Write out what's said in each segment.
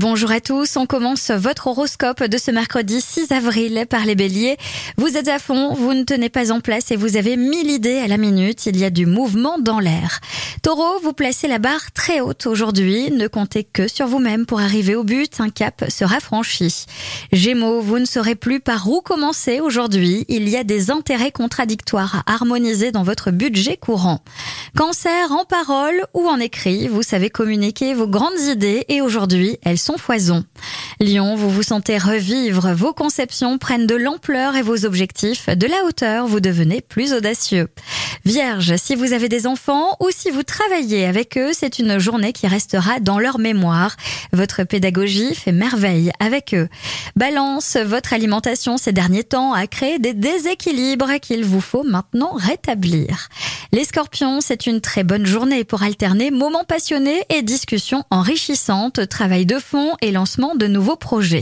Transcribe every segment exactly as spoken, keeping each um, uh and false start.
Bonjour à tous, on commence votre horoscope de ce mercredi six avril par les béliers. Vous êtes à fond, vous ne tenez pas en place et vous avez mille idées à la minute, il y a du mouvement dans l'air. Taureau, vous placez la barre très haute aujourd'hui, ne comptez que sur vous-même pour arriver au but, un cap sera franchi. Gémeaux, vous ne saurez plus par où commencer aujourd'hui, il y a des intérêts contradictoires à harmoniser dans votre budget courant. Cancer, en parole ou en écrit, vous savez communiquer vos grandes idées et aujourd'hui, elles sont foison. Lion, vous vous sentez revivre, vos conceptions prennent de l'ampleur et vos objectifs de la hauteur, vous devenez plus audacieux. Vierge, si vous avez des enfants ou si vous travaillez avec eux, c'est une journée qui restera dans leur mémoire. Votre pédagogie fait merveille avec eux. Balance, votre alimentation ces derniers temps a créé des déséquilibres qu'il vous faut maintenant rétablir. Les scorpions, c'est une très bonne journée pour alterner moments passionnés et discussions enrichissantes, travail de fond et lancement de nouveaux projets.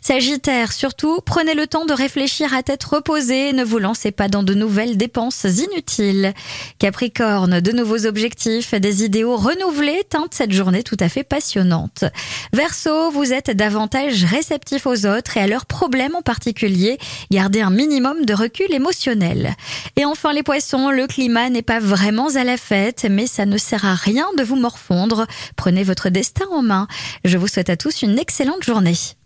Sagittaire, surtout, prenez le temps de réfléchir à tête reposée, ne vous lancez pas dans de nouvelles dépenses inutiles. Capricorne, de nouveaux objectifs, des idéaux renouvelés teintent cette journée tout à fait passionnante. Verseau, vous êtes davantage réceptif aux autres et à leurs problèmes en particulier, gardez un minimum de recul émotionnel. Et enfin les poissons, le climat n'est pas vraiment à la fête, mais ça ne sert à rien de vous morfondre. Prenez votre destin en main. Je vous souhaite à tous une excellente journée.